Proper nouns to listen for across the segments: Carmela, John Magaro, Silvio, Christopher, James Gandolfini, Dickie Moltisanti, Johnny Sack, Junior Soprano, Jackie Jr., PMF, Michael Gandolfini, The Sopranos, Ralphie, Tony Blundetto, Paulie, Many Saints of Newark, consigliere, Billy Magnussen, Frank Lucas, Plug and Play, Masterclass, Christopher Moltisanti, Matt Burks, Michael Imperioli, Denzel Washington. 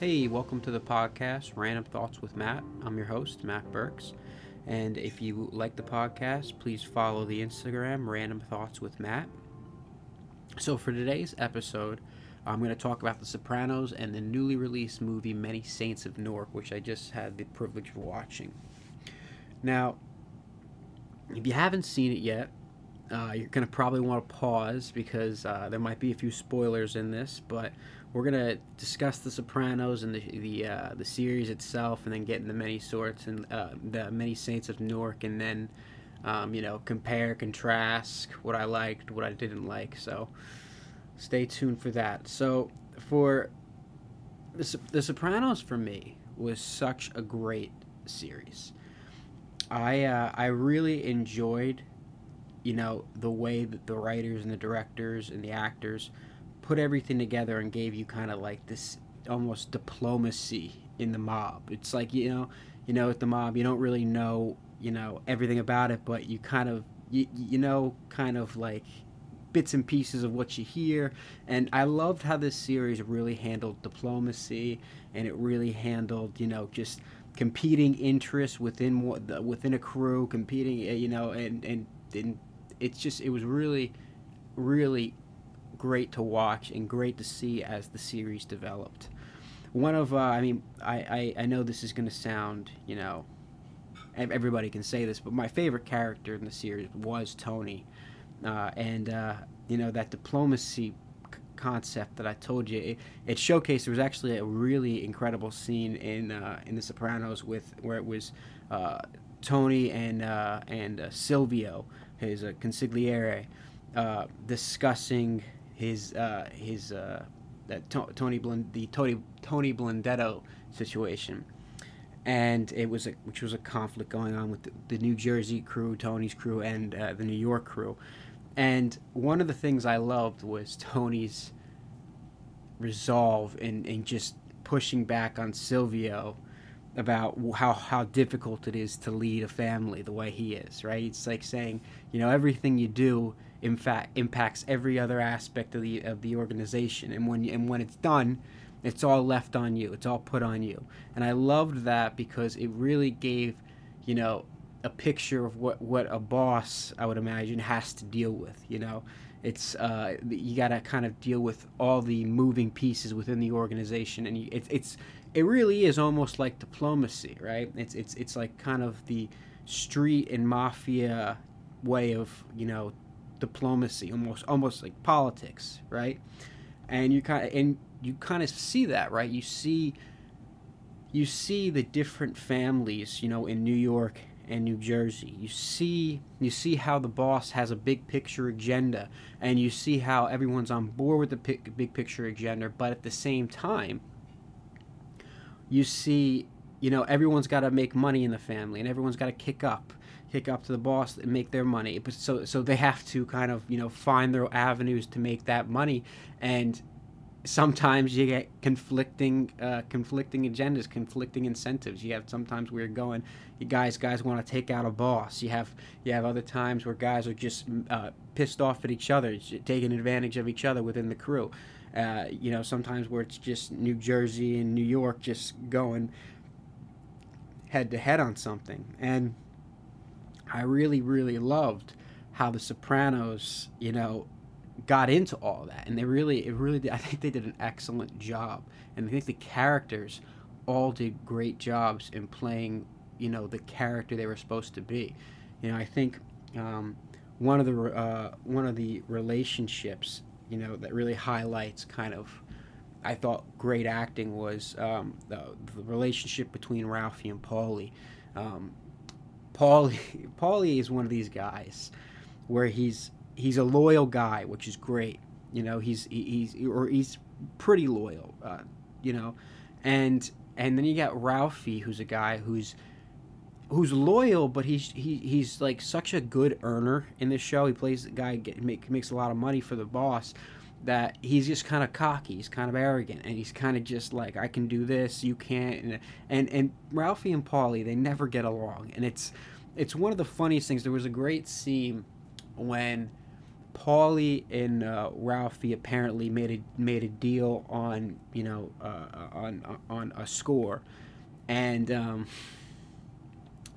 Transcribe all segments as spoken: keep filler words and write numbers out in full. Hey, welcome to the podcast, Random Thoughts with Matt. I'm your host, Matt Burks. And if you like the podcast, please follow the Instagram, Random Thoughts with Matt. So for today's episode, I'm going to talk about The Sopranos and the newly released movie, Many Saints of Newark, which I just had the privilege of watching. Now, if you haven't seen it yet, uh, you're going to probably want to pause because uh, there might be a few spoilers in this, but we're going to discuss The Sopranos and the the, uh, the series itself, and then get into many sorts and uh, the Many Saints of Newark, and then, um, you know, compare, contrast what I liked, what I didn't like. So stay tuned for that. So for the, the Sopranos, for me, was such a great series. I uh, I really enjoyed, you know, the way that the writers and the directors and the actors put everything together and gave you kind of like this almost diplomacy in the mob. It's like, you know, you know, with the mob, you don't really know, you know, everything about it, but you kind of, you, you know, kind of like bits and pieces of what you hear. And I loved how this series really handled diplomacy, and it really handled, you know, just competing interests within within a crew, competing, you know, and, and, and it's just, it was really, really great to watch and great to see as the series developed. One of, uh, I mean, I, I, I know this is going to sound, you know, everybody can say this, but my favorite character in the series was Tony. Uh, and, uh, you know, that diplomacy c- concept that I told you, it, it showcased. There was actually a really incredible scene in uh, in The Sopranos with where it was uh, Tony and uh, and uh, Silvio, his uh, consigliere, uh, discussing his uh, his uh, that to- Tony Blund- the Tony Tony Blundetto situation. And it was a, which was a conflict going on with the, the New Jersey crew, Tony's crew, and uh, the New York crew. And one of the things I loved was Tony's resolve in, in just pushing back on Silvio about how, how difficult it is to lead a family the way he is, right? It's like saying, you know, everything you do, in fact, impacts every other aspect of the of the organization. And when and when it's done, it's all left on you. It's all put on you. And I loved that because it really gave, you know, a picture of what, what a boss, I would imagine, has to deal with, you know. It's, uh, you got to kind of deal with all the moving pieces within the organization, and you, it, it's, it really is almost like diplomacy, right? It's, it's, it's like kind of the street and mafia way of, you know, diplomacy, almost, almost like politics, right? And you kind of, and you kind of see that, right? You see, you see the different families, you know, in New York and New Jersey. You see, you see how the boss has a big picture agenda, and you see how everyone's on board with the pic- big picture agenda. But at the same time, you see, you know, everyone's got to make money in the family, and everyone's got to kick up, kick up to the boss and make their money. But so, so they have to kind of, you know, find their avenues to make that money. And sometimes you get conflicting uh, conflicting agendas, conflicting incentives. You have sometimes where you're going, you guys guys want to take out a boss. You have you have other times where guys are just uh, pissed off at each other, taking advantage of each other within the crew. Uh, you know, sometimes where it's just New Jersey and New York just going head to head on something. And I really, really loved how The Sopranos, you know, got into all that, and they really, it really, did, I think they did an excellent job, and I think the characters all did great jobs in playing, you know, the character they were supposed to be. You know, I think um, one of the uh, one of the relationships, you know, that really highlights kind of, I thought, great acting was um, the, the relationship between Ralphie and Paulie. Um, Paulie, Paulie is one of these guys where he's. He's a loyal guy, which is great. You know, he's he, he's or he's pretty loyal. Uh, you know, and and then you got Ralphie, who's a guy who's who's loyal, but he's he he's like such a good earner in this show. He plays the guy get, make, makes a lot of money for the boss. That he's just kind of cocky, he's kind of arrogant, and he's kind of just like, I can do this, you can't. And and, and Ralphie and Paulie, they never get along, and it's it's one of the funniest things. There was a great scene when Paulie and uh, Ralphie apparently made a made a deal on you know uh, on on a score, and um,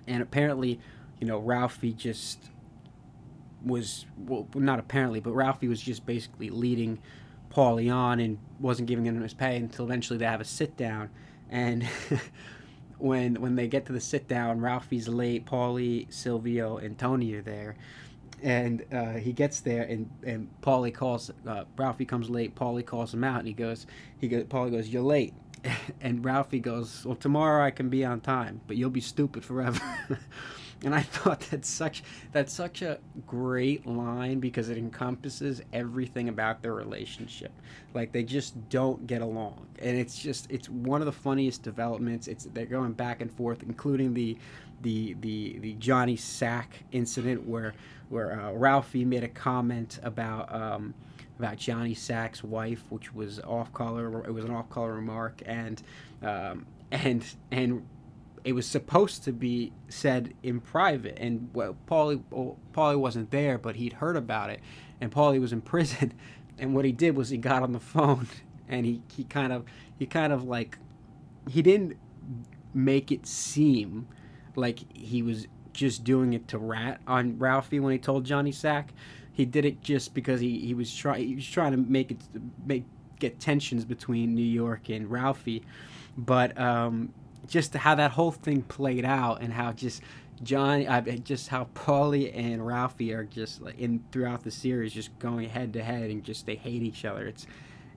and apparently you know Ralphie just was well not apparently but Ralphie was just basically leading Paulie on and wasn't giving him his pay until eventually they have a sit down, and when when they get to the sit down, Ralphie's late. Paulie, Silvio, and Tony are there. And uh, he gets there, and, and Paulie calls, uh, Ralphie comes late, Paulie calls him out, and he goes, he goes, Paulie goes, "You're late." And Ralphie goes, "Well, tomorrow I can be on time, but you'll be stupid forever." And I thought that's such, that's such a great line because it encompasses everything about their relationship. Like, they just don't get along. And it's just, it's one of the funniest developments. It's, they're going back and forth, including the, the, the, the Johnny Sack incident where, where uh, Ralphie made a comment about um, about Johnny Sack's wife, which was off color. It was an off color remark, and um, and and it was supposed to be said in private. And well, Paulie well, Paulie wasn't there, but he'd heard about it, and Paulie was in prison. And what he did was he got on the phone, and he, he kind of he kind of like he didn't make it seem like he was just doing it to rat on Ralphie when he told Johnny Sack. He did it just because he, he was trying he was trying to make it make get tensions between New York and Ralphie, but um, just how that whole thing played out and how just Johnny I just how Paulie and Ralphie are just like in throughout the series just going head to head and just they hate each other. It's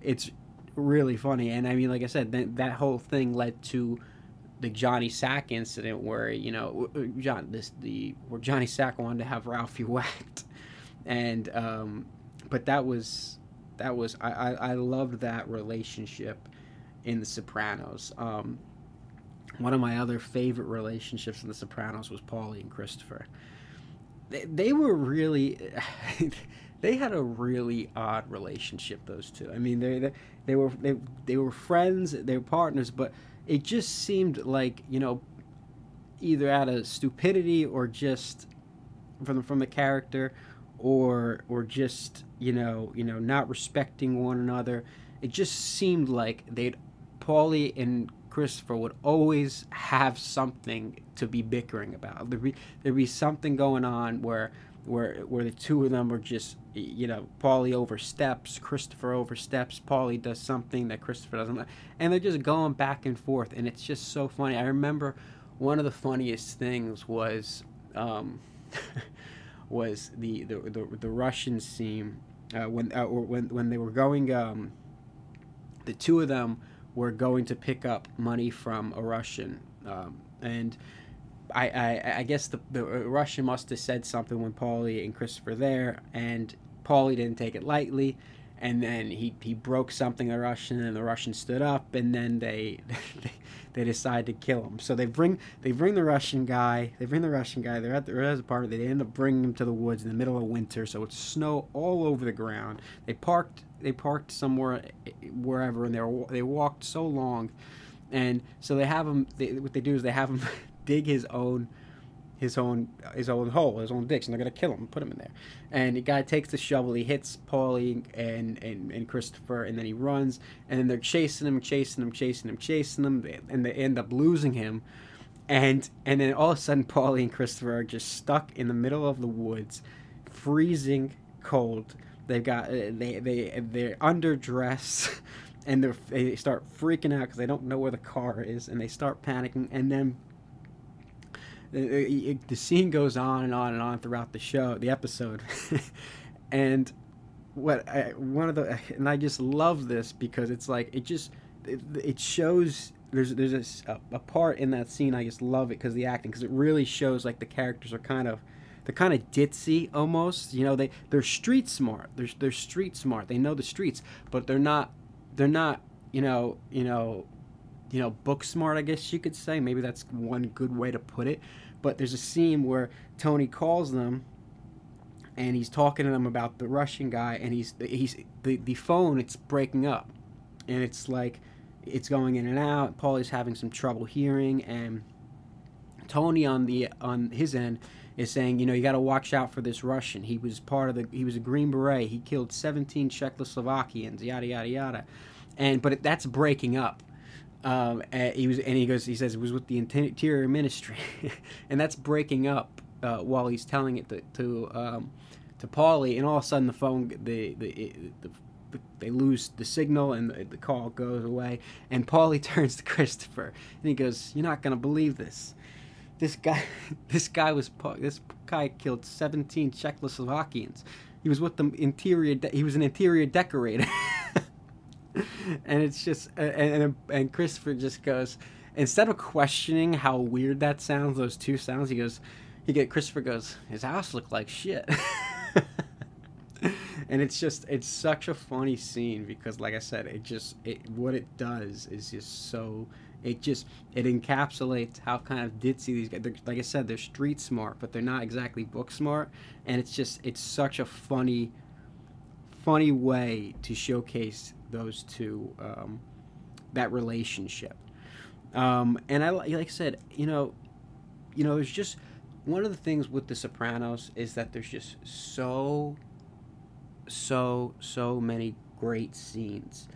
it's really funny, and I mean, like I said, that that whole thing led to the Johnny Sack incident where, you know, John this the where Johnny Sack wanted to have Ralphie whacked, and um, but that was that was I, I, I loved that relationship in The Sopranos. Um, one of my other favorite relationships in The Sopranos was Paulie and Christopher. They they were really they had a really odd relationship, those two. I mean, they they, they were they they were friends, they were partners, but it just seemed like, you know, either out of stupidity or just from from the character, or or just you know you know not respecting one another. It just seemed like they'd Paulie and Christopher would always have something to be bickering about. There'd be, there'd be something going on where where where the two of them were just, you know, Paulie oversteps, Christopher oversteps, Paulie does something that Christopher doesn't like, and they're just going back and forth, and it's just so funny. I remember one of the funniest things was um, was the, the the the Russian scene uh, when uh, or when when they were going um, the two of them were going to pick up money from a Russian, um, and I, I, I guess the, the Russian must have said something when Paulie and Christopher were there, and Paulie didn't take it lightly, and then he, he broke something the Russian, and the Russian stood up, and then they they, they decide to kill him. So they bring they bring the Russian guy. They bring the Russian guy. They're at the there's a party. They end up bringing him to the woods in the middle of winter, so it's snow all over the ground. They parked they parked somewhere wherever, and they were, they walked so long, and so they have him. They, what they do is they have him dig his own, his own, his own hole, his own ditch, and they're gonna kill him and put him in there. And the guy takes the shovel, he hits Paulie and, and, and Christopher, and then he runs, and then they're chasing him, chasing him, chasing him, chasing him, and they end up losing him. And and then all of a sudden, Paulie and Christopher are just stuck in the middle of the woods, freezing cold. They've got they they they're underdressed. And they're, they start freaking out because they don't know where the car is, and they start panicking, and then the scene goes on and on and on throughout the show, the episode, and what I, one of the and I just love this because it's like it just it, it shows there's there's a, a part in that scene. I just love it because the acting, because it really shows like the characters are kind of they're kind of ditzy almost. You know, they they're street smart. They're they're street smart. They know the streets, but they're not they're not you know you know. you know, book smart, I guess you could say. Maybe that's one good way to put it. But there's a scene where Tony calls them, and he's talking to them about the Russian guy, and he's he's the, the phone, it's breaking up. And it's like, it's going in and out. Paulie's having some trouble hearing, and Tony on the on his end is saying, you know, you got to watch out for this Russian. He was part of the, he was a Green Beret. He killed seventeen Czechoslovakians, yada, yada, yada. And, but that's breaking up. Um, and he was, and he goes, he says it was with the Interior Ministry. And that's breaking up uh, while he's telling it to, to, um, to Paulie. And all of a sudden the phone, the, the, the, the they lose the signal and the, the call goes away. And Paulie turns to Christopher and he goes, "You're not going to believe this. This guy, this guy was this guy killed seventeen Czechoslovakians. He was with the interior. De- he was an interior decorator." And it's just, and, and and Christopher just goes, instead of questioning how weird that sounds, those two sounds, he goes, he get Christopher goes, "His house looked like shit." And it's just, it's such a funny scene because, like I said, it just, it what it does is just so. It just, it encapsulates how kind of ditzy these guys, they're, like I said, they're street smart, but they're not exactly book smart. And it's just, it's such a funny, funny way to showcase those two, um, that relationship. Um, and I, like I said, you know, you know, there's just, one of the things with The Sopranos is that there's just so, so, so many great scenes.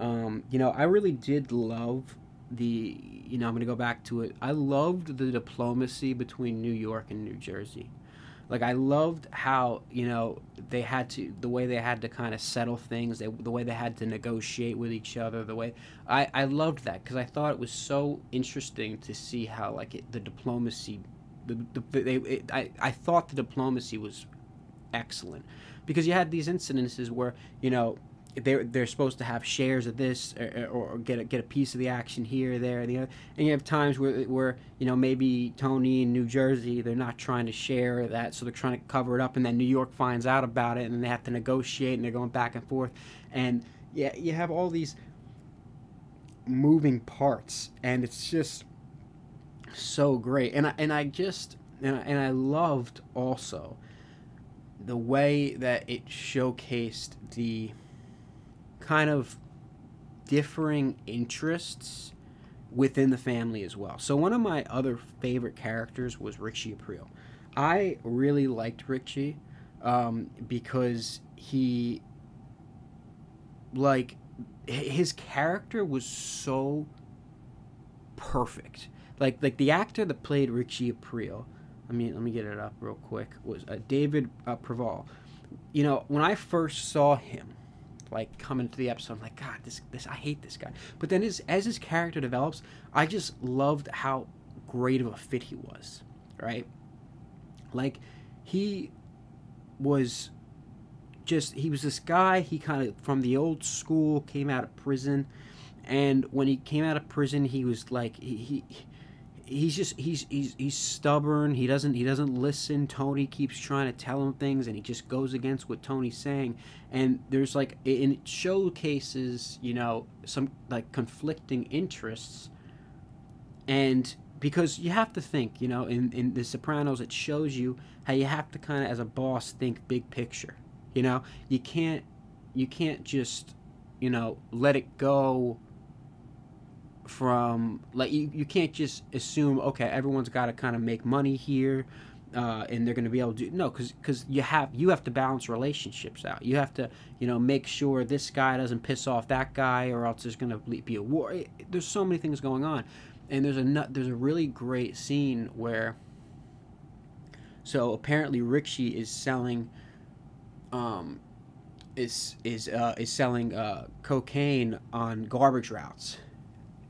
Um, you know, I really did love the, you know, I'm going to go back to it. I loved the diplomacy between New York and New Jersey. Like, I loved how, you know, they had to, the way they had to kind of settle things, they, the way they had to negotiate with each other, the way, I, I loved that, because I thought it was so interesting to see how, like, it, the diplomacy, the, the they, it, I, I thought the diplomacy was excellent, because you had these incidences where, you know, They're, they're supposed to have shares of this or, or get a, get a piece of the action here, there, and the other. And you have times where, where, you know, maybe Tony in New Jersey, they're not trying to share that, so they're trying to cover it up, and then New York finds out about it, and then they have to negotiate, and they're going back and forth. And, yeah, you have all these moving parts, and it's just so great. And I, and I just, and I, and I loved also the way that it showcased the kind of differing interests within the family as well. So one of my other favorite characters was Richie Aprile. I really liked Richie um, because he, like, his character was so perfect. Like, like the actor that played Richie Aprile, I mean, let me get it up real quick, was uh, David uh, Proval. You know, when I first saw him, like, coming to the episode, I'm like, God, this, this, I hate this guy. But then as, as his character develops, I just loved how great of a fit he was, right? Like, he was just, he was this guy, he kind of, from the old school, came out of prison, and when he came out of prison, he was like, he, he he's just, he's, he's, he's stubborn, he doesn't, he doesn't listen, Tony keeps trying to tell him things, and he just goes against what Tony's saying, and there's, like, and it showcases, you know, some, like, conflicting interests, and, because you have to think, you know, in, in The Sopranos, it shows you how you have to kind of, as a boss, think big picture, you know, you can't, you can't just, you know, let it go from, like, you, you can't just assume, okay, everyone's got to kind of make money here, uh, and they're going to be able to do, no, because because you have, you have to balance relationships out. You have to, you know, make sure this guy doesn't piss off that guy, or else there's going to be a war. There's so many things going on, and there's a there's a really great scene where, so apparently Richie is selling, um, is is uh is selling uh cocaine on garbage routes.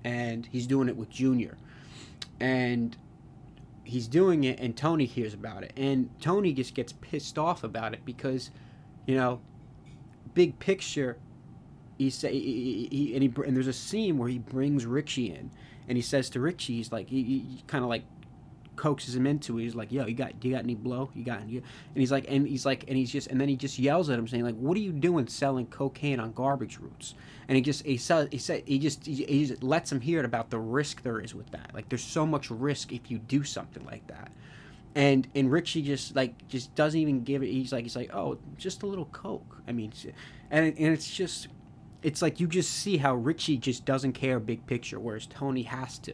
And he's doing it with Junior, and he's doing it, and Tony hears about it, and Tony just gets pissed off about it because, you know, big picture, he say, he, he, and he and there's a scene where he brings Richie in, and he says to Richie, he's like, he, he kind of like coaxes him into it. He's like, "Yo, you got, you got any blow? You got any?" And he's like, and he's like, and he's just, and then he just yells at him, saying, like, "What are you doing selling cocaine on garbage routes?" And he just, he said, he said, he just, he, he just lets him hear it about the risk there is with that. Like, there's so much risk if you do something like that. And and Richie just like just doesn't even give it. He's like, he's like, "Oh, just a little coke." I mean, and and it's just, it's like you just see how Richie just doesn't care big picture, whereas Tony has to,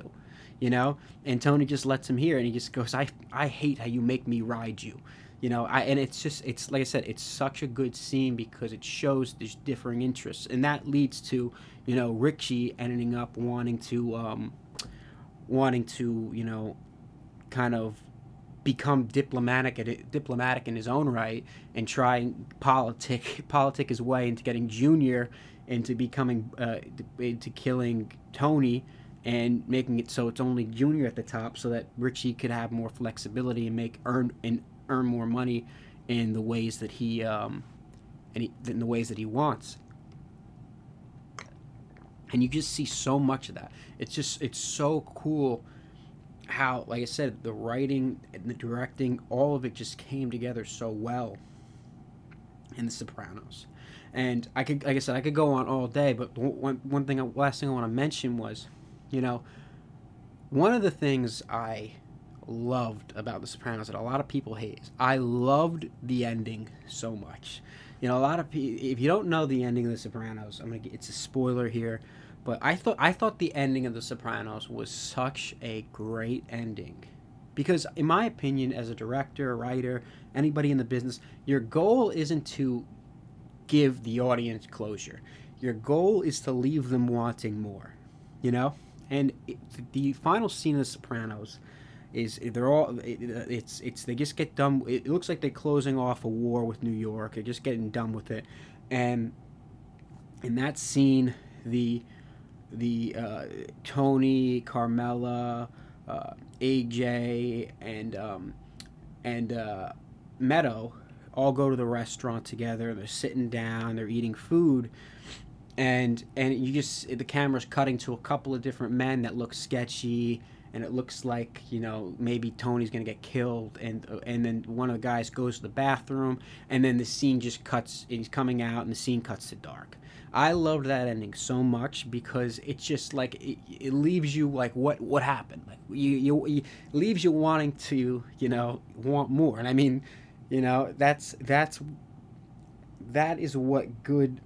you know? And Tony just lets him hear, and he just goes, I I hate how you make me ride you. You know, I, and it's just, it's like I said, it's such a good scene because it shows these differing interests. And that leads to, you know, Richie ending up wanting to, um, wanting to, you know, kind of become diplomatic at, diplomatic in his own right and try and politic, politic his way into getting Junior into becoming, uh, into killing Tony and making it so it's only Junior at the top so that Richie could have more flexibility and make, earn, and earn more money in the ways that he um and he, in the ways that he wants. And you just see so much of that. It's just, it's so cool how, like I said, the writing and the directing, all of it just came together so well in The Sopranos. And I could, like I said, I could go on all day, but one one thing, last thing I want to mention was, you know, one of the things I loved about The Sopranos that a lot of people hate is I loved the ending so much. You know, a lot of people, if you don't know the ending of The Sopranos, I'm gonna get, it's a spoiler here, but I thought I thought the ending of The Sopranos was such a great ending, because in my opinion, as a director, writer, anybody in the business, your goal isn't to give the audience closure. Your goal is to leave them wanting more. You know, and it, the final scene of The Sopranos is they're all it, it's it's they just get done. It looks like they're closing off a war with New York. They're just getting done with it, and in that scene, the the uh, Tony, Carmela, uh, A J, and um, and uh, Meadow all go to the restaurant together. They're sitting down. They're eating food. And and you just, the camera's cutting to a couple of different men that look sketchy, and it looks like, you know, maybe Tony's gonna get killed, and and then one of the guys goes to the bathroom, and then the scene just cuts, and he's coming out, and the scene cuts to dark. I loved that ending so much because it's just like, it, it leaves you like, what what happened? Like you, you you leaves you wanting to, you know, want more. And I mean, you know, that's that's that is what good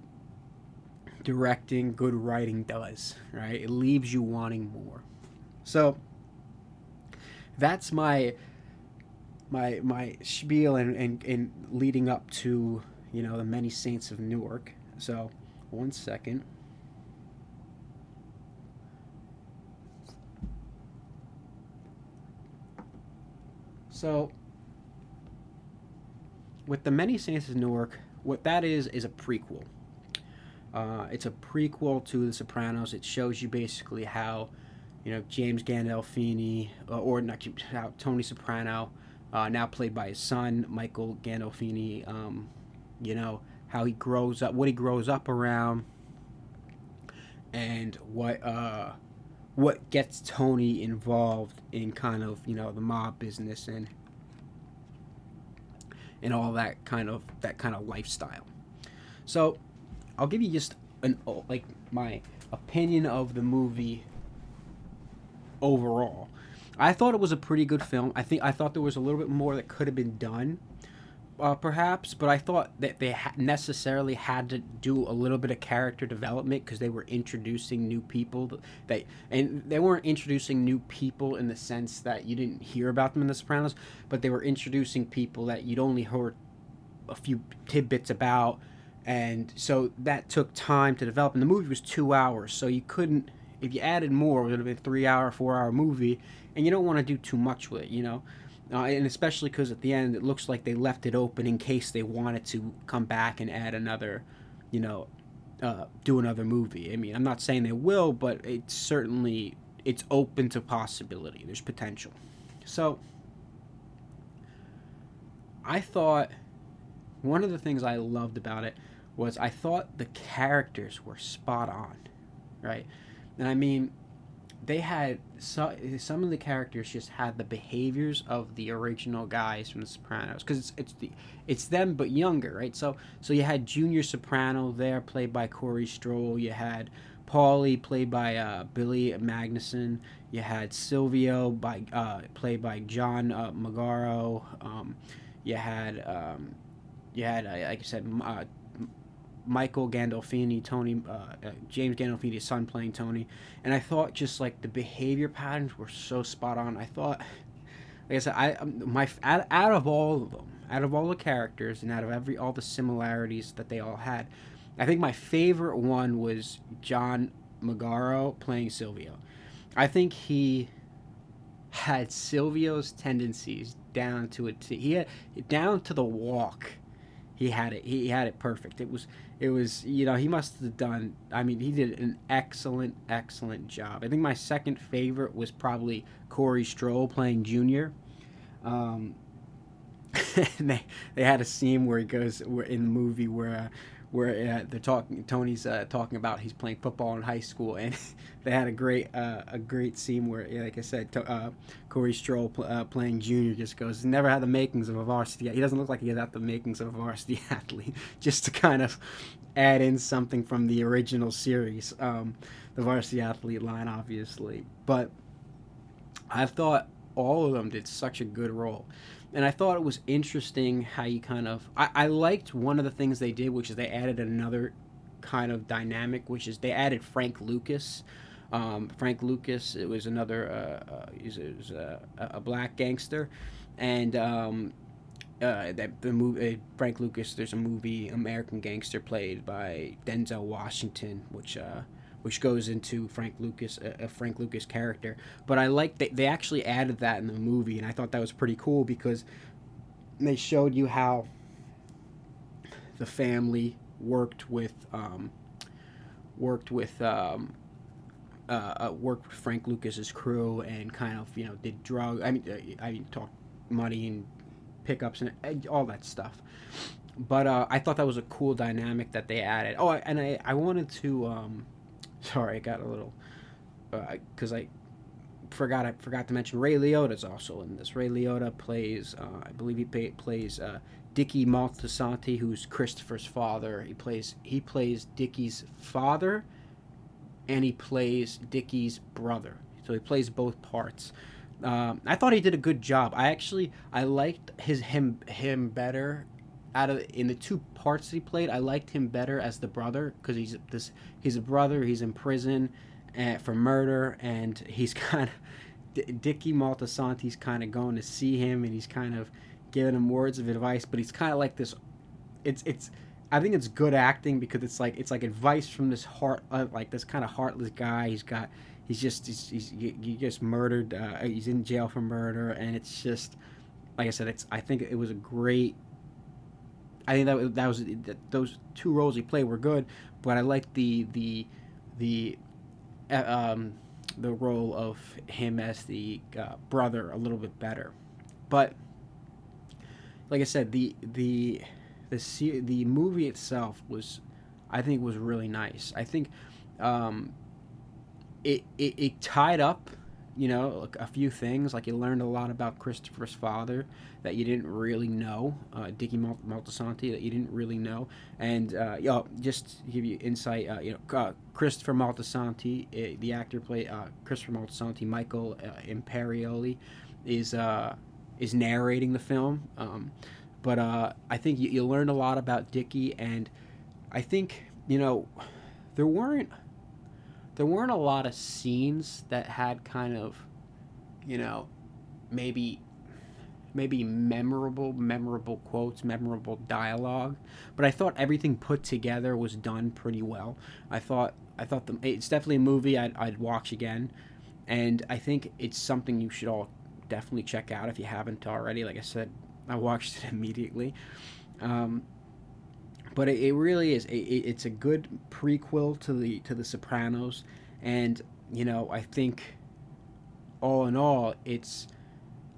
directing, good writing does, right? It leaves you wanting more. So that's my my my spiel and, and, and leading up to, you know, the Many Saints of Newark. So one second. So with the Many Saints of Newark, what that is is a prequel. Uh, it's a prequel to The Sopranos. It shows you basically how, you know, James Gandolfini, or not Tony Soprano, uh, now played by his son, Michael Gandolfini, um, you know, how he grows up, what he grows up around, and what uh, what gets Tony involved in kind of, you know, the mob business and and all that kind of that kind of lifestyle. So I'll give you just an like my opinion of the movie overall. I thought it was a pretty good film. I think I thought there was a little bit more that could have been done, uh, perhaps, but I thought that they ha- necessarily had to do a little bit of character development because they were introducing new people. That, and they weren't introducing new people in the sense that you didn't hear about them in The Sopranos, but they were introducing people that you'd only heard a few tidbits about, and so that took time to develop. And the movie was two hours, so you couldn't. If you added more, it would have been a three-hour, four-hour movie, and you don't want to do too much with it, you know? Uh, and especially because at the end, it looks like they left it open in case they wanted to come back and add another, you know, uh, do another movie. I mean, I'm not saying they will, but it's certainly, it's open to possibility. There's potential. So, I thought, one of the things I loved about it was I thought the characters were spot on, right? And I mean, they had, so, some of the characters just had the behaviors of the original guys from The Sopranos, because it's it's the it's them but younger, right? So so you had Junior Soprano there, played by Corey Stoll. You had Paulie, played by uh, Billy Magnussen. You had Silvio, by uh, played by John uh, Magaro. Um, you had um, you had uh, like I said, uh, Michael Gandolfini, Tony, uh, James Gandolfini's son playing Tony, and I thought just like the behavior patterns were so spot on. I thought, like I said, I my out, out of all of them, out of all the characters, and out of every all the similarities that they all had, I think my favorite one was John Magaro playing Silvio. I think he had Silvio's tendencies down to a t- he had down to the walk. He had it. He had it perfect. It was. It was. You know. He must have done. I mean, he did an excellent, excellent job. I think my second favorite was probably Corey Stoll playing Junior. Um, and they they had a scene where he goes where, in the movie where uh, where uh, they're talking. Tony's uh, talking about he's playing football in high school, and they had a great uh, a great scene where, like I said, to, uh, Corey Stoll pl- uh, playing Junior just goes, never had the makings of a varsity. He doesn't look like he had the makings of a varsity athlete. Just to kind of add in something from the original series, um, the varsity athlete line, obviously. But I thought all of them did such a good role. And I thought it was interesting how you kind of... I, I liked one of the things they did, which is they added another kind of dynamic, which is they added Frank Lucas. Um, Frank Lucas, it was another... Uh, uh, he was, he was a, a black gangster. And um, uh, that the movie, uh, Frank Lucas, there's a movie, American Gangster, played by Denzel Washington, which... Uh, which goes into Frank Lucas, a Frank Lucas character. But I like that they actually added that in the movie, and I thought that was pretty cool because they showed you how the family worked with um, worked with um, uh, worked with Frank Lucas's crew and kind of you know did drug. I mean, I mean, talked money and pickups and all that stuff. But uh, I thought that was a cool dynamic that they added. Oh, and I I wanted to. Um, Sorry, I got a little, because uh, I forgot I forgot to mention Ray Liotta is also in this. Ray Liotta plays, uh, I believe he pay, plays uh, Dickie Moltisanti, who's Christopher's father. He plays he plays Dickie's father, and he plays Dickie's brother. So he plays both parts. Um, I thought he did a good job. I actually I liked his him him better. Out of in the two parts that he played, I liked him better as the brother because he's this he's a brother. He's in prison uh, for murder, and he's kind of D- Dickie Moltisanti's kind of going to see him, and he's kind of giving him words of advice. But he's kind of like this. It's it's I think it's good acting because it's like it's like advice from this heart uh, like this kind of heartless guy. He's got he's just he's, he's he just murdered. Uh, he's in jail for murder, and it's just like I said. It's I think it was a great. I think that that was that those two roles he played were good, but I liked the the the uh, um, the role of him as the uh, brother a little bit better. But like I said, the the the the movie itself was, I think, was really nice. I think um, it, it it tied up. You know, a few things, like you learned a lot about Christopher's father that you didn't really know, uh, Dickie Moltisanti that you didn't really know, and uh, you know, just to give you insight, uh, you know, uh, Christopher Moltisanti, uh, the actor played uh, Christopher Moltisanti, Michael uh, Imperioli, is uh, is narrating the film, um, but uh, I think you, you learned a lot about Dickie, and I think you know there weren't. There weren't a lot of scenes that had kind of, you know, maybe maybe memorable, memorable quotes, memorable dialogue. But I thought everything put together was done pretty well. I thought I thought the, it's definitely a movie I'd, I'd watch again. And I think it's something you should all definitely check out if you haven't already. Like I said, I watched it immediately. Um But it, it really is. It, it's a good prequel to the to the Sopranos, and you know I think, all in all, it's.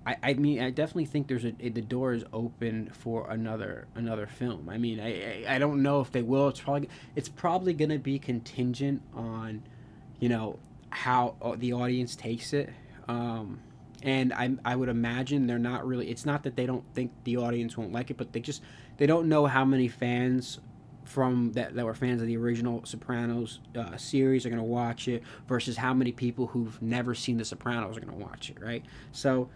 I, I mean I definitely think there's a, a the door is open for another another film. I mean I, I I don't know if they will. It's probably it's probably gonna be contingent on, you know, how the audience takes it. Um, And I I would imagine they're not really... It's not that they don't think the audience won't like it, but they just... They don't know how many fans from that, that were fans of the original Sopranos uh, series are going to watch it versus how many people who've never seen The Sopranos are going to watch it, right? So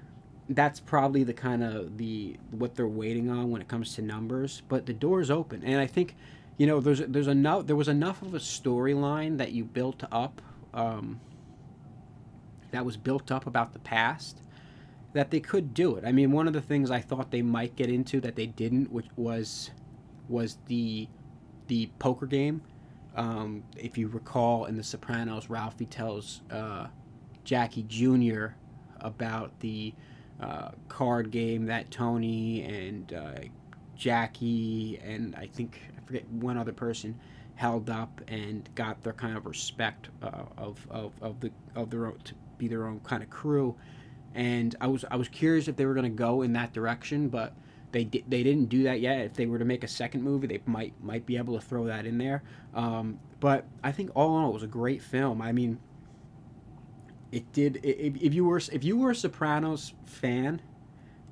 that's probably the kind of... the what they're waiting on when it comes to numbers. But the door's open. And I think, you know, there's there's enough there was enough of a storyline that you built up, um, that was built up about the past, that they could do it. I mean, one of the things I thought they might get into that they didn't, which was was the the poker game. Um, if you recall, in The Sopranos, Ralphie tells uh, Jackie Junior about the uh, card game that Tony and uh, Jackie and I think, I forget, one other person held up and got their kind of respect uh, of, of, of, the, of their own, to be their own kind of crew. And I was I was curious if they were going to go in that direction, but They di- they didn't do that yet. If they were to make a second movie, they might might be able to throw that in there. Um, but I think all in all, it was a great film. I mean, it did. If, if you were if you were a Sopranos fan,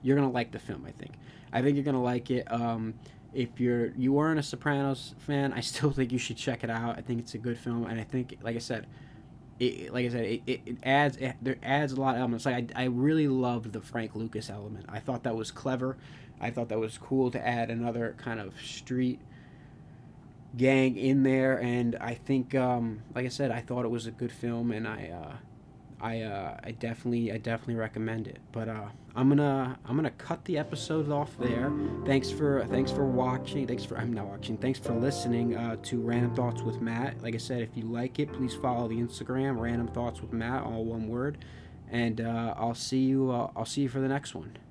you're gonna like the film. I think. I think you're gonna like it. Um, if you're you weren't a Sopranos fan, I still think you should check it out. I think it's a good film, and I think, like I said, it like I said, it, it, it adds it, there adds a lot of elements. Like I I really loved the Frank Lucas element. I thought that was clever. I thought that was cool to add another kind of street gang in there, and I think, um, like I said, I thought it was a good film, and I, uh, I, uh, I definitely, I definitely recommend it. But uh, I'm gonna, I'm gonna cut the episode off there. Thanks for, thanks for watching. Thanks for, I'm not watching. Thanks for listening uh, to Random Thoughts with Matt. Like I said, if you like it, please follow the Instagram, Random Thoughts with Matt, all one word, and uh, I'll see you, uh, I'll see you for the next one.